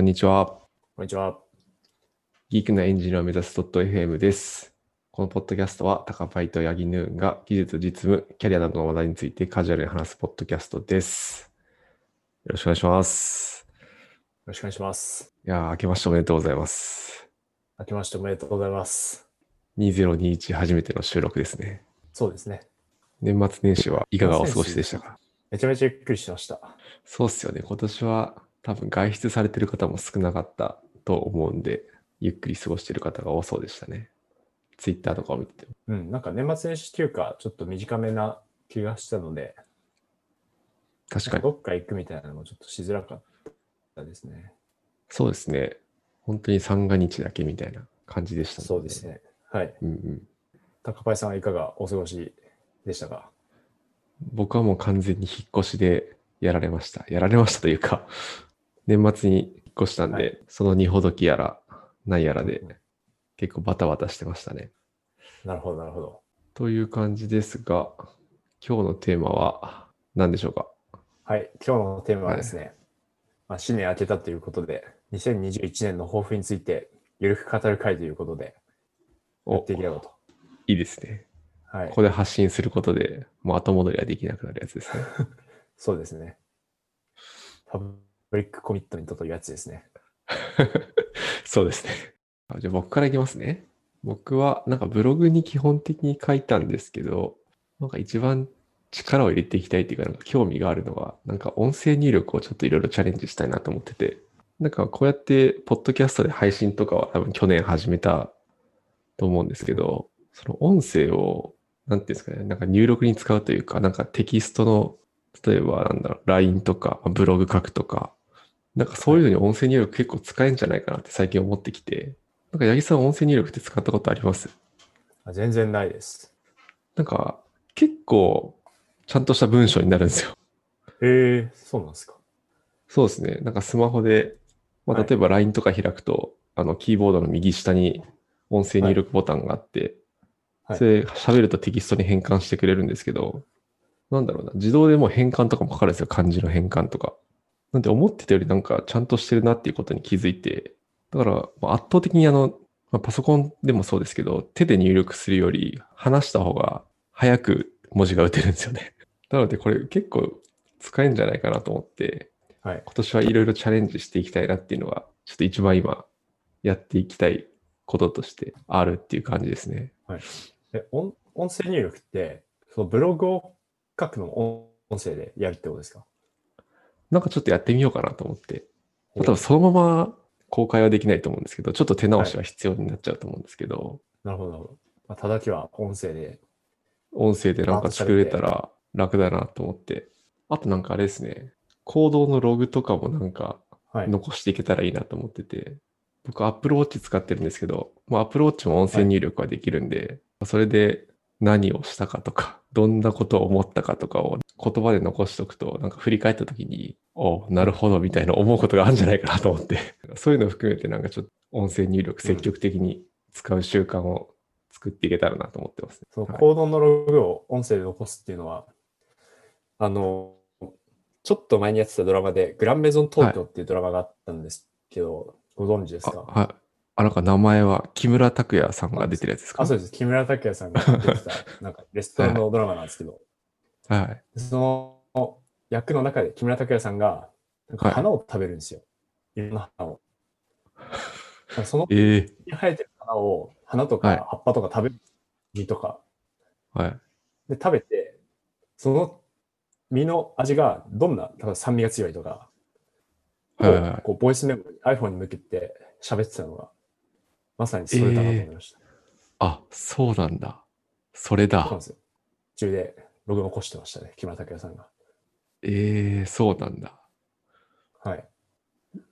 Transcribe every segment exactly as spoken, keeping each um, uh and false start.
こんにちは。こんにちは。ギークなエンジニアを目指す .fm です。このポッドキャストはタカパイとヤギヌーンが技術、実務、キャリアなどの話題についてカジュアルに話すポッドキャストです。よろしくお願いします。よろしくお願いします。いやー、明けましておめでとうございます。明けましておめでとうございます。にせんにじゅういち初めての収録ですね。そうですね。年末年始はいかがお過ごしでしたか？めちゃめちゃゆっくりしました。そうっすよね。今年は多分外出されてる方も少なかったと思うんで、ゆっくり過ごしてる方が多そうでしたね。ツイッターとかを見てても。うん、なんか年末年始休暇ちょっと短めな気がしたので、確かに。どっか行くみたいなのもちょっとしづらかったですね。そうですね。本当に三が日だけみたいな感じでしたね。そうですね。はい。うんうん。高橋さんはいかがお過ごしでしたか？僕はもう完全に引っ越しでやられました。やられましたというか、年末に引っ越したんで、はい、その荷ほどきやら、なんやらで、結構バタバタしてましたね。なるほど、なるほど。という感じですが、今日のテーマは何でしょうか？はい、今日のテーマはですね、はい、まあ、新年明けたということで、にせんにじゅういちねんの抱負について、ゆるく語る会ということで、やっていければと。いいですね。はい、ここで発信することでもう後戻りはできなくなるやつですね。そうですね。パブリックコミットメントというやつですね。そうですね。じゃあ僕からいきますね。僕はなんかブログに基本的に書いたんですけど、なんか一番力を入れていきたいというか、なんか興味があるのは、なんか音声入力をちょっといろいろチャレンジしたいなと思ってて、なんかこうやってポッドキャストで配信とかは多分去年始めたと思うんですけど、その音声をなんていうんですかね、なんか入力に使うというか、なんかテキストの、例えばなんだろう、ライン とか、ブログ書くとか、なんかそういうのに音声入力結構使えるんじゃないかなって最近思ってきて、なんか八木さん音声入力って使ったことあります？全然ないです。なんか結構ちゃんとした文章になるんですよ。へえ、そうなんですか。そうですね。なんかスマホで、まあ、例えば ライン とか開くと、はい、あのキーボードの右下に音声入力ボタンがあって、はい、それ喋るとテキストに変換してくれるんですけど、なんだろうな、自動でもう変換とかもかかるんですよ、漢字の変換とか。なんで思ってたよりなんかちゃんとしてるなっていうことに気づいて、だから圧倒的にあの、まあ、パソコンでもそうですけど、手で入力するより話した方が早く文字が打てるんですよね。なのでこれ結構使えるんじゃないかなと思って、はい、今年はいろいろチャレンジしていきたいなっていうのが、ちょっと一番今やっていきたいこととしてあるっていう感じですね。はい、で音声入力って、そのブログを書くのも音声でやるってことですか？なんかちょっとやってみようかなと思って、まあ、多分そのまま公開はできないと思うんですけど、ちょっと手直しは必要になっちゃうと思うんですけど。はい、なるほど、なるほど。まあ、叩きは音声で。音声でなんか作れたら楽だなと思って。あとなんかあれですね、行動のログとかもなんか残していけたらいいなと思ってて、はい、僕Apple Watch使ってるんですけど、まあ、Apple Watchも音声入力はできるんで、はい、それで何をしたかとか、どんなことを思ったかとかを言葉で残しとくと、なんか振り返った時に、おう、なるほどみたいな思うことがあるんじゃないかなと思って、そういうのを含めてなんかちょっと音声入力積極的に使う習慣を作っていけたらなと思ってますね。その行動のログを音声で残すっていうのは、あの、ちょっと前にやってたドラマで、グランメゾン東京っていうドラマがあったんですけど、はい、ご存知ですか？はい、あ、なんか名前は木村拓哉さんが出てるやつですか？あ、そうです。木村拓哉さんが出てた、なんかレストランのドラマなんですけど、はいはい、その役の中で木村拓哉さんがなんか花を食べるんですよ。いろんな花を。その生えてる花を、花とか葉っぱとか食べる、実とか、はい。で、食べて、その実の味がどんな、酸味が強いとか、はいはいはい、こうボイスメモ、iPhone に向けて喋ってたのが、まさにそれだなと思いました。えー、あ、そうなんだ。それだ。そうなんですよ。途中でログ残してましたね、木村拓哉さんが。えー、そうなんだ。はい。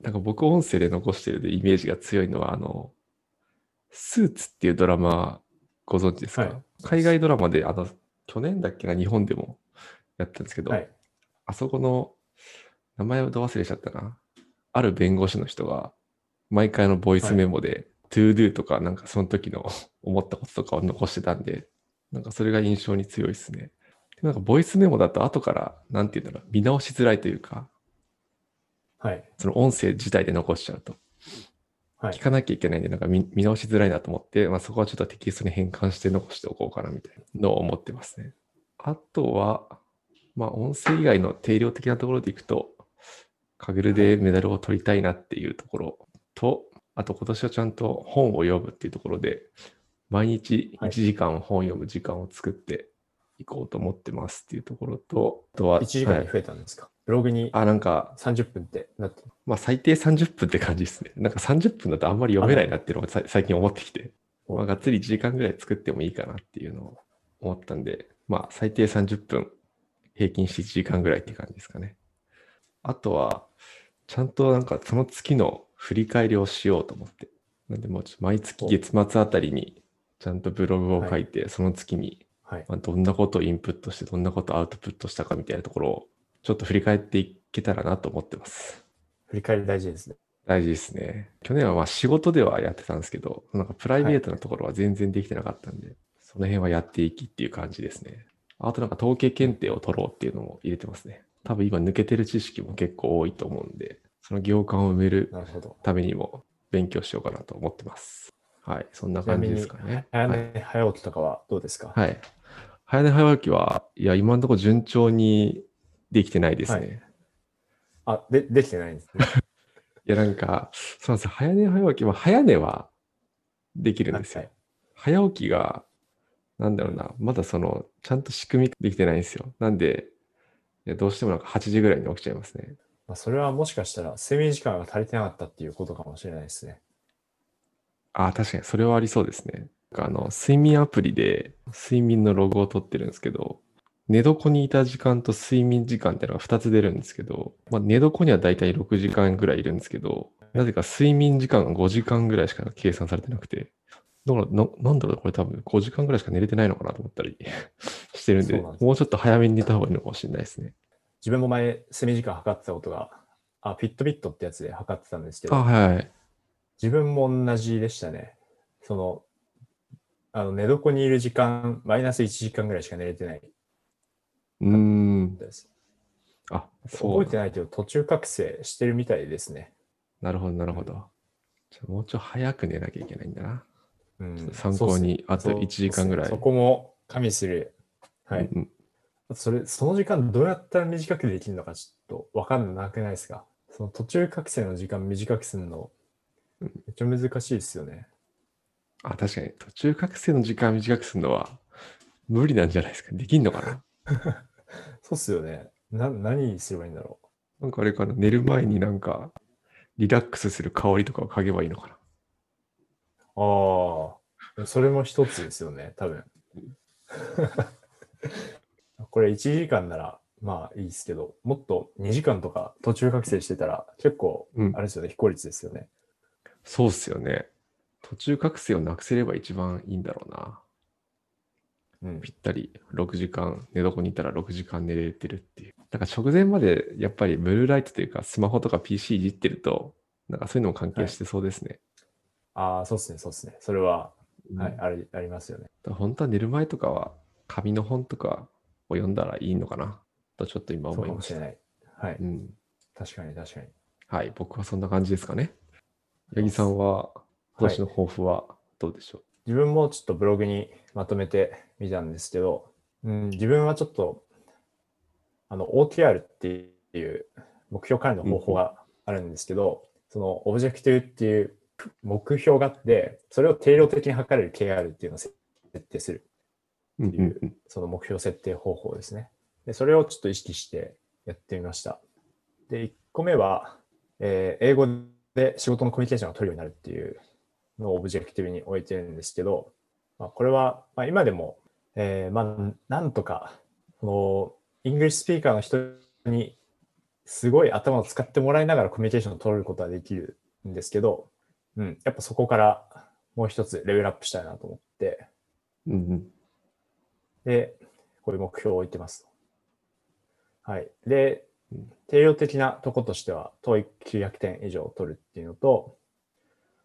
なんか僕、音声で残してるでイメージが強いのは、あの、スーツっていうドラマ、ご存知ですか？はい、海外ドラマで、あの、去年だっけな、日本でもやったんですけど、はい、あそこの、名前をど忘れしちゃったな。ある弁護士の人が、毎回のボイスメモで、はい、トゥードゥとか、なんかその時の思ったこととかを残してたんで、なんかそれが印象に強いですね。でもなんかボイスメモだと後から、なんていうんだろう、見直しづらいというか、はい、その音声自体で残しちゃうと、はい、聞かなきゃいけないんでなんか 見, 見直しづらいなと思って、まあ、そこはちょっとテキストに変換して残しておこうかなみたいなのを思ってますね。あとは、まあ、音声以外の定量的なところでいくとカグルでメダルを取りたいなっていうところと、あと今年はちゃんと本を読むっていうところで毎日いちじかん本を読む時間を作っていこうと思ってますっていうところと、あとはいちじかんに増えたんですか、はい、ブログにあなんかさんじゅっぷんってなって、まあ、最低さんじゅっぷんって感じですね。なんかさんじゅっぷんだとあんまり読めないなっていうのが最近思ってきて、まあ、がっつりいちじかんぐらい作ってもいいかなっていうのを思ったんで、まあ、最低さんじゅっぷん平均していちじかんぐらいって感じですかね。あとはちゃんとなんかその月の振り返りをしようと思って、なんでもうちょっと毎月月末あたりにちゃんとブログを書いて、はい、その月にまあどんなことをインプットしてどんなことをアウトプットしたかみたいなところをちょっと振り返っていけたらなと思ってます。振り返り大事ですね。大事ですね。去年はまあ仕事ではやってたんですけど、なんかプライベートなところは全然できてなかったんで、はい、その辺はやっていきっていう感じですね。あとなんか統計検定を取ろうっていうのも入れてますね。多分今抜けてる知識も結構多いと思うんで、その行間を埋めるためにも勉強しようかなと思ってます。はい、そんな感じですかね。早寝早起きとかはどうですか？はい、早寝早起きはいや今のところ順調にできてないですね。はい、あでできてないんですね。いやなんかそうなんです。早寝早起きは早寝はできるんですよ。はい、早起きがなんだろうな、まだそのちゃんと仕組みできてないんですよ。なんでいやどうしてもなんかはちじぐらいに起きちゃいますね。まあ、それはもしかしたら睡眠時間が足りてなかったっていうことかもしれないですね。あ、確かにそれはありそうですね。あの睡眠アプリで睡眠のログを取ってるんですけど、寝床にいた時間と睡眠時間っていうのがふたつ出るんですけど、まあ、寝床にはだいたいろくじかんぐらいいるんですけど、なぜか睡眠時間がごじかんぐらいしか計算されてなくて、だからな、なんだろうこれ多分ごじかんぐらいしか寝れてないのかなと思ったりしてるんで、もうちょっと早めに寝た方がいいのかもしれないですね。自分も前睡眠時間測ってたことがあフィットビットってやつで測ってたんですけど、あ、はいはい、自分も同じでしたね。その、あの寝床にいる時間、マイナスいちじかんぐらいしか寝れてない。うーん。あ、そう。覚えてないけど、途中覚醒してるみたいですね。なるほど、なるほど。うん、じゃあもうちょい早く寝なきゃいけないんだな。うん、参考に、あといちじかんぐらい。そ, そ, そこも加味する。はい。うん、それ、その時間どうやったら短くできるのかちょっとわかんなくないですか？その途中覚醒の時間短くするの、めっちゃ難しいですよね。あ、確かに途中覚醒の時間短くするのは無理なんじゃないですか。できんのかな。そうっすよね。な何すればいいんだろう。なんかあれかな、寝る前になんかリラックスする香りとかを嗅げばいいのかな。ああ、それも一つですよね。多分。これいちじかんならまあいいですけど、もっとにじかんとか途中覚醒してたら結構あれですよね、うん、非効率ですよね。そうっすよね。途中覚醒をなくせれば一番いいんだろうな。うん、ぴったりろくじかん、寝床にいたらろくじかん寝れてるっていう。なんか直前までやっぱりブルーライトというかスマホとか ピーシー いじってると、なんかそういうのも関係してそうですね。はい、ああ、そうっすね、そうっすね。それは、うん、はい、あれ、ありますよね。だから本当は寝る前とかは紙の本とかを読んだらいいのかなとちょっと今思いました。そうかもしれない。はい。うん、確かに確かに。はい、僕はそんな感じですかね。八木さんは今年の抱負はどうでしょう？はい、自分もちょっとブログにまとめてみたんですけど、うん、自分はちょっとあの オーケーアール っていう目標管理の方法があるんですけど、うん、そのオブジェクティブっていう目標があって、それを定量的に測れる ケーアール っていうのを設定するっていう、うん、その目標設定方法ですね。で、それをちょっと意識してやってみました。で、いっこめは、えー、英語でで仕事のコミュニケーションが取るようになるっていうのをオブジェクティブに置いてるんですけど、まあ、これはまあ今でも、えー、まあなんとかこのイングリッシュスピーカーの人にすごい頭を使ってもらいながらコミュニケーションを取ることはできるんですけど、うん、やっぱそこからもう一つレベルアップしたいなと思って、うん、でこういう目標を置いてます。はい。で定量的なとことしては トーイックきゅうひゃくてん以上を取るっていうのと、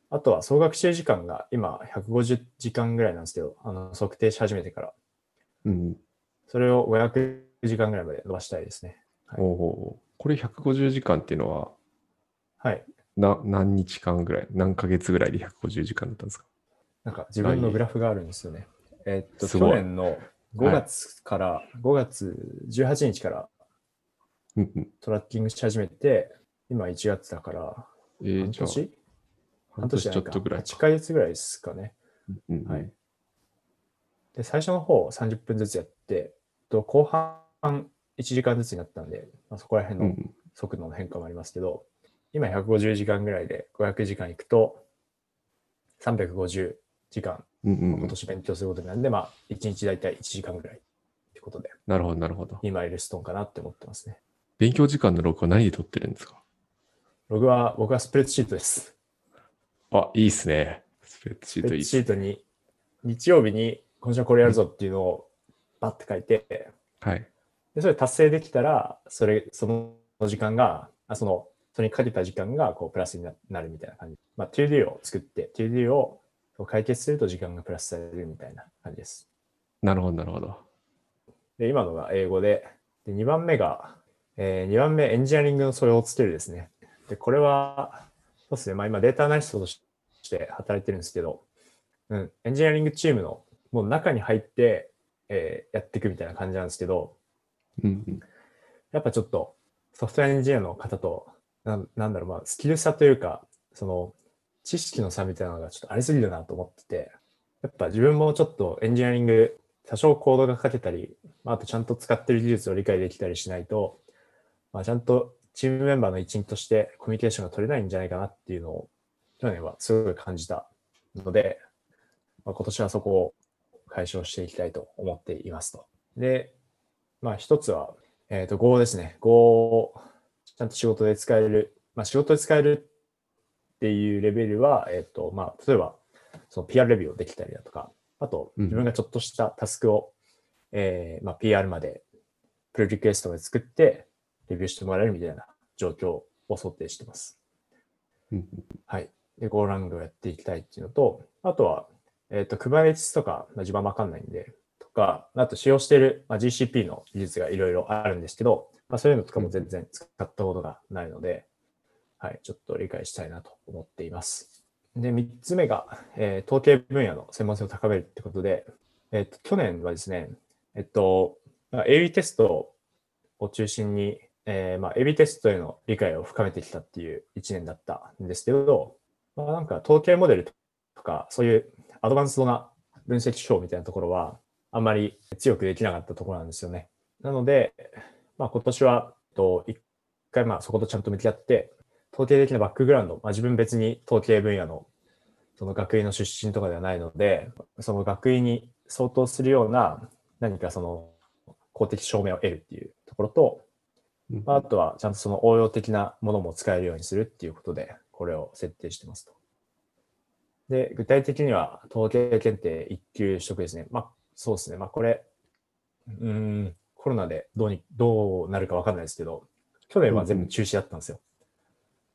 あとは総学習時間が今ひゃくごじゅうじかんぐらいなんですけど、あの測定し始めてから、うん、それをごひゃくじかんぐらいまで伸ばしたいですね。はい、おお、これひゃくごじゅうじかんっていうのははい。な、何日間ぐらい、何ヶ月ぐらいでひゃくごじゅうじかんだったんですか？なんか自分のグラフがあるんですよね。えー、っと、去年のごがつから、はい、ごがつじゅうはちにちからトラッキングし始めて、今いちがつだから、えー、半年半年ちょっとぐらい。はちかげつぐらいですかね。うんうん、はい。で、最初の方さんじゅっぷんずつやって、と後半いちじかんずつになったんで、まあ、そこら辺の速度の変化もありますけど、うん、今ひゃくごじゅうじかんぐらいでごひゃくじかんいくと、さんびゃくごじゅうじかん、うんうんうん、今年勉強することになるんで、まあ、いちにちだいたいいちじかんぐらいってことで。なるほど、なるほど。今、レストンかなって思ってますね。勉強時間のログは何で取ってるんですか？ログは、僕はスプレッドシートです。あ、いいですね。スプレッドシートいいですね。スプレッドシートに、日曜日に、今週はこれやるぞっていうのをバッて書いて、はい。で、それ達成できたら、それ、その時間が、あその、それにかけた時間が、こう、プラスになるみたいな感じ。まあ、トゥーデューを作って、トゥーデューを解決すると時間がプラスされるみたいな感じです。なるほど、なるほど。で、今のが英語で、でにばんめが、えー、にばんめ、エンジニアリングのそれをつけるですね。で、これは、そうですね、まあ今データアナリストとして働いてるんですけど、うん、エンジニアリングチームのもう中に入って、えー、やっていくみたいな感じなんですけど、うんうん、やっぱちょっとソフトウェアエンジニアの方と、な、なんだろう、まあスキル差というか、その、知識の差みたいなのがちょっとありすぎるなと思ってて、やっぱ自分もちょっとエンジニアリング、多少コードが書けたり、あとちゃんと使ってる技術を理解できたりしないと、まあ、ちゃんとチームメンバーの一員としてコミュニケーションが取れないんじゃないかなっていうのを去年はすごく感じたので、まあ、今年はそこを解消していきたいと思っていますと。で、まあ一つは、えっと、Go ですね。Go をちゃんと仕事で使える、まあ仕事で使えるっていうレベルは、えっと、まあ、例えば、その ピーアール レビューをできたりだとか、あと、自分がちょっとしたタスクを、うん、えー、まあ、ピーアール まで、プロリクエストまで作って、レビューしてもらえるみたいな状況を想定してます。うん、はい。で、Go ラングをやっていきたいっていうのと、あとは、えっと、Kubernetes とか、まあ、地盤わかんないんで、とか、あと使用している、まあ、ジーシーピー の技術がいろいろあるんですけど、まあ、そういうのとかも全然使ったことがないので、うん、はい、ちょっと理解したいなと思っています。で、みっつめが、えー、統計分野の専門性を高めるってことで、えー、と去年はですね、えっと、エービー テストを中心に、えーまあ、エービー テストへの理解を深めてきたっていういちねんだったんですけど、まあ、なんか統計モデルとか、そういうアドバンスドな分析手法みたいなところは、あんまり強くできなかったところなんですよね。なので、まあ、今年は、えっと、一回、まあ、そことちゃんと向き合って、統計的なバックグラウンド、まあ、自分別に統計分野のその学位の出身とかではないので、その学位に相当するような何かその公的証明を得るっていうところと、うん、あとはちゃんとその応用的なものも使えるようにするっていうことで、これを設定してますと。で、具体的には統計検定いっきゅう取得ですね。まあ、そうですね。まあ、これ、うーん、コロナでどうに、どうなるかわかんないですけど、去年は全部中止だったんですよ。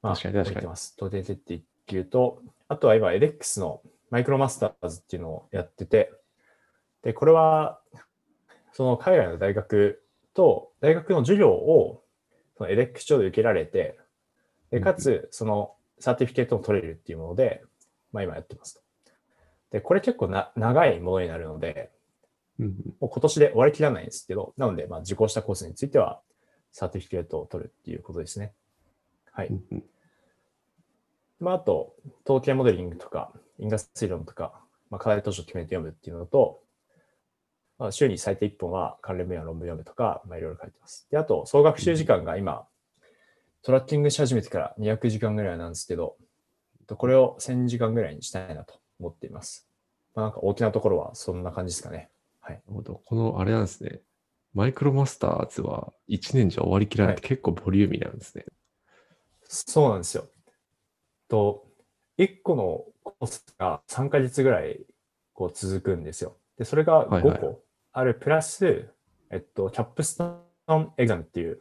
うん、まあ、確かに確かに。統計検定いっ級と、あとは今、エレックスのマイクロマスターズっていうのをやってて、で、これは、その海外の大学と、大学の授業を、そのエレックス上で受けられて、で、かつ、そのサーティフィケートも取れるっていうもので、まあ今やってますと。で、これ結構な長いものになるので、もう今年で終わりきらないんですけど、なので、まあ受講したコースについては、サーティフィケートを取るっていうことですね。はい。まあ、あと、統計モデリングとか、因果推論とか、まあ、課題図書を決めて読むっていうのと、まあ、週に最低いっぽんは関連分野論文読むとか、まあ、いろいろ書いてます。で、あと、総学習時間が今、トラッキングし始めてからにひゃくじかんぐらいなんですけど、これをせんじかんぐらいにしたいなと思っています。まあ、なんか大きなところはそんな感じですかね。はい。この、あれなんですね。マイクロマスターズはいちねんじゃ終わりきらないって、はい、結構ボリューミーなんですね。そうなんですよ。と、いっこのコースがさんかげつぐらいこう続くんですよ。で、それがごこあるプラス、はいはい、えっと、キャップストンエグザムっていう、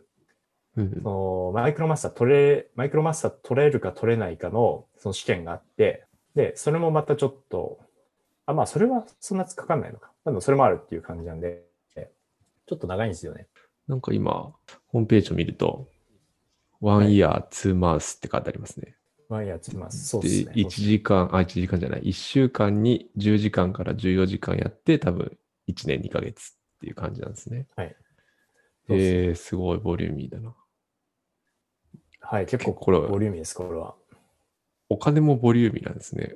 うん、そのマイクロマスター取れ、マイクロマスター取れるか取れないかのその試験があって、で、それもまたちょっと、あ、まあ、それはそんなかかんないのか。でもそれもあるっていう感じなんで、ちょっと長いんですよね。なんか今、ホームページを見ると、ワンイヤーツーマウスって書いてありますね。ワンイヤーツーマウス、そうですね。でいちじかん、あ、いちじかんじゃない、いっしゅうかんにじゅうじかんからじゅうよじかんやって、多分いちねんにかげつっていう感じなんですね。はい。そうですね。えー、すごいボリューミーだな。はい、結構これボリューミーです、これは。お金もボリューミーなんですね。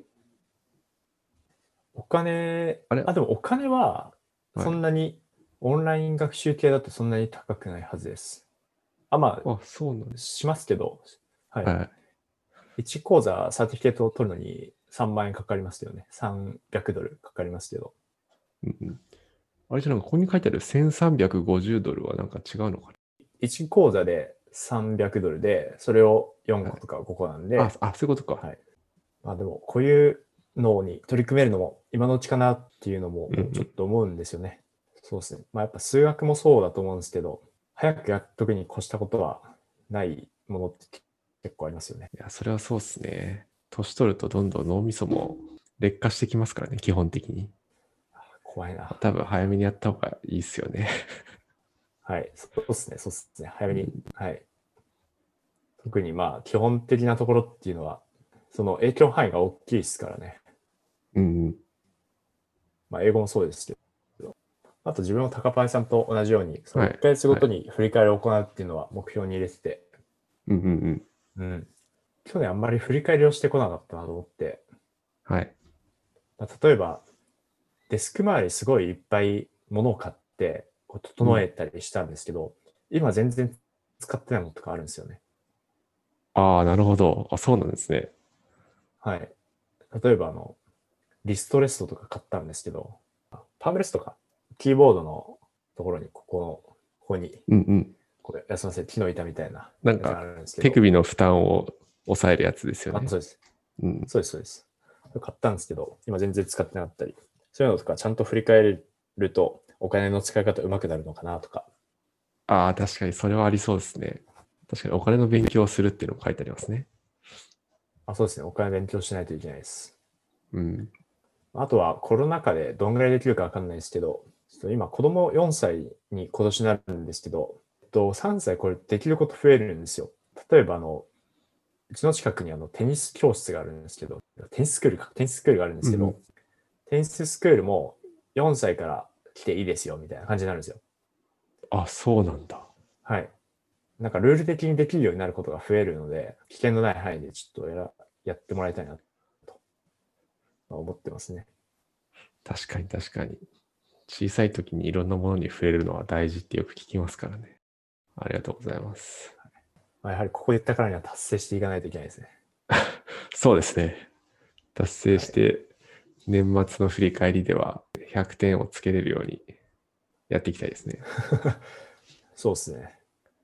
お金、あれ？あ、でもお金はそんなに、はい、オンライン学習系だとそんなに高くないはずです。あ、まあ、あ、そうなんです。しますけど、はい。はい、いち講座、サーティフィケートを取るのにさんまんえんかかりますよね。さんびゃくドルかかりますけど。うん、あれじゃなんか、ここに書いてあるせんさんびゃくごじゅうドルはなんか違うのかな ?いち 講座でさんびゃくドルで、それをよんことかごこなんで。はい、あ, あ、そういうことか。はい。まあでも、こういうのに取り組めるのも今のうちかなっていうのもちょっと思うんですよね。うんうん、そうですね。まあやっぱ数学もそうだと思うんですけど、早くやっとくに越したことはないものって結構ありますよね。いや、それはそうですね。年取るとどんどん脳みそも劣化してきますからね、基本的に。怖いな。多分早めにやった方がいいですよね。はい、そうですね、そうですね。早めに。はい。特にまあ、基本的なところっていうのは、その影響範囲が大きいですからね。うん。まあ、英語もそうですけど。あと自分も高パイさんと同じように、そのいっかげつごとに振り返りを行うっていうのは目標に入れてて、はいはい、うんうんうん。うん。去年あんまり振り返りをしてこなかったなと思って、はい。まあ、例えば、デスク周りすごいいっぱい物を買って、こう整えたりしたんですけど、うん、今全然使ってないものとかあるんですよね。ああ、なるほど。あ、そうなんですね。はい。例えば、あの、リストレストとか買ったんですけど、パームレストか。キーボードのところに、ここの、ここに、うんうん、これ、休ませて、木の板みたいな。なんか、手首の負担を抑えるやつですよね。あ、そうです。うん、そうです、そうです。買ったんですけど、今全然使ってなかったり、そういうのとか、ちゃんと振り返ると、お金の使い方うまくなるのかなとか。ああ、確かに、それはありそうですね。確かに、お金の勉強をするっていうのも書いてありますね。あ、そうですね。お金勉強しないといけないです。うん。あとは、コロナ禍でどんぐらいできるかわかんないですけど、今、子供よんさいに今年なるんですけど、さんさいこれできること増えるんですよ。例えば、あの、うちの近くにあのテニス教室があるんですけど、テニススクールか、テニススクールがあるんですけど、うん、テニススクールもよんさいから来ていいですよ、みたいな感じになるんですよ。あ、そうなんだ。はい。なんかルール的にできるようになることが増えるので、危険のない範囲でちょっと や, やってもらいたいなと思ってますね。確かに確かに。小さい時にいろんなものに触れるのは大事ってよく聞きますからね。ありがとうございます。はい、やはりここで言ったからには達成していかないといけないですね。そうですね。達成して年末の振り返りではひゃくてんをつけれるようにやっていきたいですね。そうですね。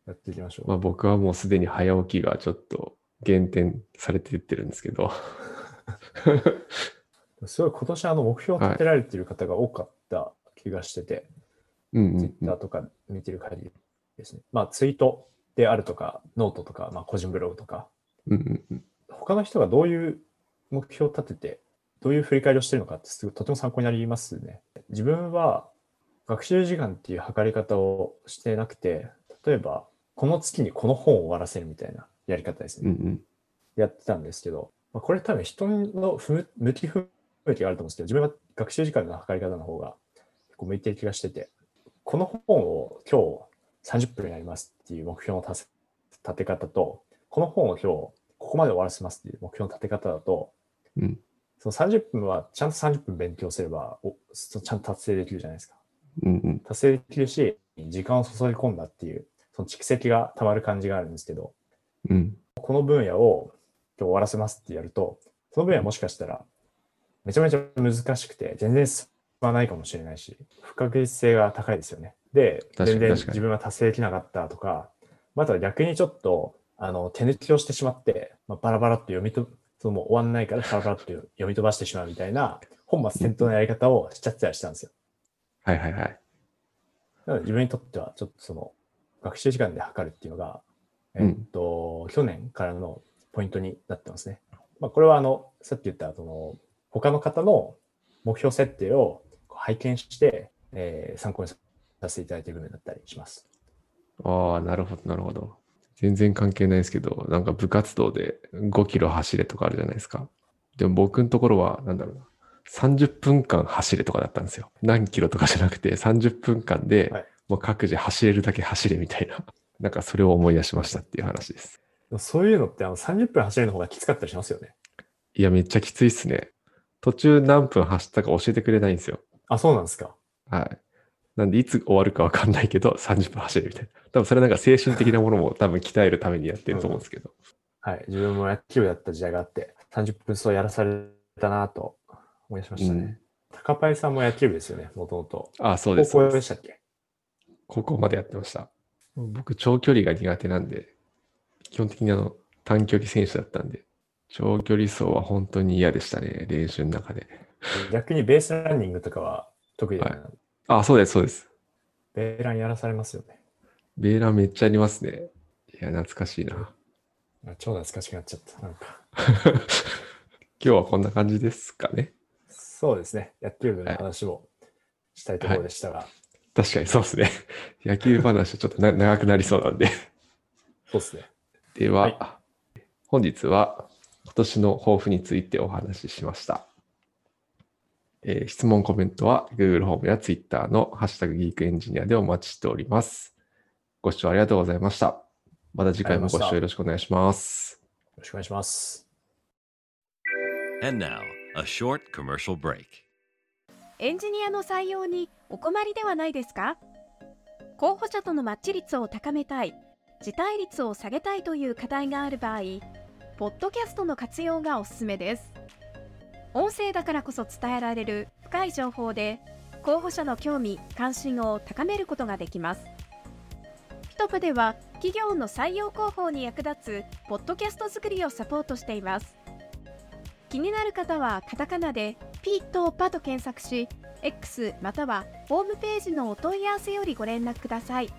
やっていきましょう。まあ、僕はもうすでに早起きがちょっと減点されていってるんですけど。すごい今年あの目標を立てられている方が多かった。はい気がしてて、ツイッターとか見てる限りですね。まあツイートであるとか、ノートとか、まあ、個人ブログとか、うんうんうん、他の人がどういう目標を立てて、どういう振り返りをしてるのかってすごいとても参考になりますね。自分は学習時間っていう測り方をしてなくて、例えばこの月にこの本を終わらせるみたいなやり方ですね。うんうん、やってたんですけど、まあ、これ多分人の向き不向きがあると思うんですけど、自分は学習時間の測り方の方が向いてる気がしてて、この本を今日さんじゅっぷんになりますっていう目標の立て方と、この本を今日ここまで終わらせますっていう目標の立て方だと、うん、そのさんじゅっぷんはちゃんとさんじゅっぷん勉強すればおそちゃんと達成できるじゃないですか、うんうん、達成できるし時間を注ぎ込んだっていうその蓄積がたまる感じがあるんですけど、うん、この分野を今日終わらせますってやるとその分野もしかしたらめちゃめちゃ難しくて全然進はないかもしれないし、不確実性が高いですよね。で、全然自分は達成できなかったとか、また逆にちょっとあの手抜きをしてしまって、まあ、バラバラっと読みと、その終わんないからバラバラっと読み飛ばしてしまうみたいな本末転倒のやり方をしちゃったりしたんですよ。はいはいはい。なので自分にとってはちょっとその学習時間で測るっていうのが、うん、えっと去年からのポイントになってますね。まあこれはあのさっき言ったその他の方の目標設定を拝見して、えー、参考にさせていただいている部分だったりします。ああ、なるほど、なるほど。全然関係ないですけど、なんか部活動でごキロ走れとかあるじゃないですか。でも僕のところはなんだろうな、さんじゅっぷんかん走れとかだったんですよ。何キロとかじゃなくてさんじゅっぷんかんでもう各自走れるだけ走れみたいな、はい、なんかそれを思い出しましたっていう話です。そういうのってあのさんじゅっぷん走れるの方がきつかったりしますよね。いやめっちゃきついっすね。途中何分走ったか教えてくれないんですよ。あ、そうなんですか。はい。なんでいつ終わるか分かんないけどさんじゅっぷん走るみたいな。多分それはなんか精神的なものも多分鍛えるためにやってると思うんですけど。うん、はい。自分も野球やった時代があってさんじゅっぷんそうやらされたなと思い出しましたね。うん、高パイさんも野球部ですよね、もともと。ああ、そうです。高校でしたっけ？高校までやってました。僕長距離が苦手なんで、基本的にあの短距離選手だったんで、長距離走は本当に嫌でしたね、練習の中で。逆にベースランニングとかは得意だな。はい、ああ、そうです、そうです。ベーランやらされますよね。ベーランめっちゃありますね。いや、懐かしいな。超懐かしくなっちゃった、なんか。今日はこんな感じですかね。そうですね。野球部の話をしたいところでしたが。はいはい、確かにそうですね。野球話はちょっと長くなりそうなんで。そうですね。では、はい、本日は今年の抱負についてお話ししました。えー、質問、コメントは Google ホームや Twitter のハッシュタグギークエンジニアでお待ちしております。ご視聴ありがとうございました。また次回もご視聴よろしくお願いします。よろしくお願いします。And now, a short commercial break. エンジニアの採用にお困りではないですか？候補者とのマッチ率を高めたい、辞退率を下げたいという課題がある場合、ポッドキャストの活用がおすすめです。音声だからこそ伝えられる深い情報で、候補者の興味・関心を高めることができます。ピトプでは、企業の採用広報に役立つポッドキャスト作りをサポートしています。気になる方はカタカナでピトパと検索し、X またはホームページのお問い合わせよりご連絡ください。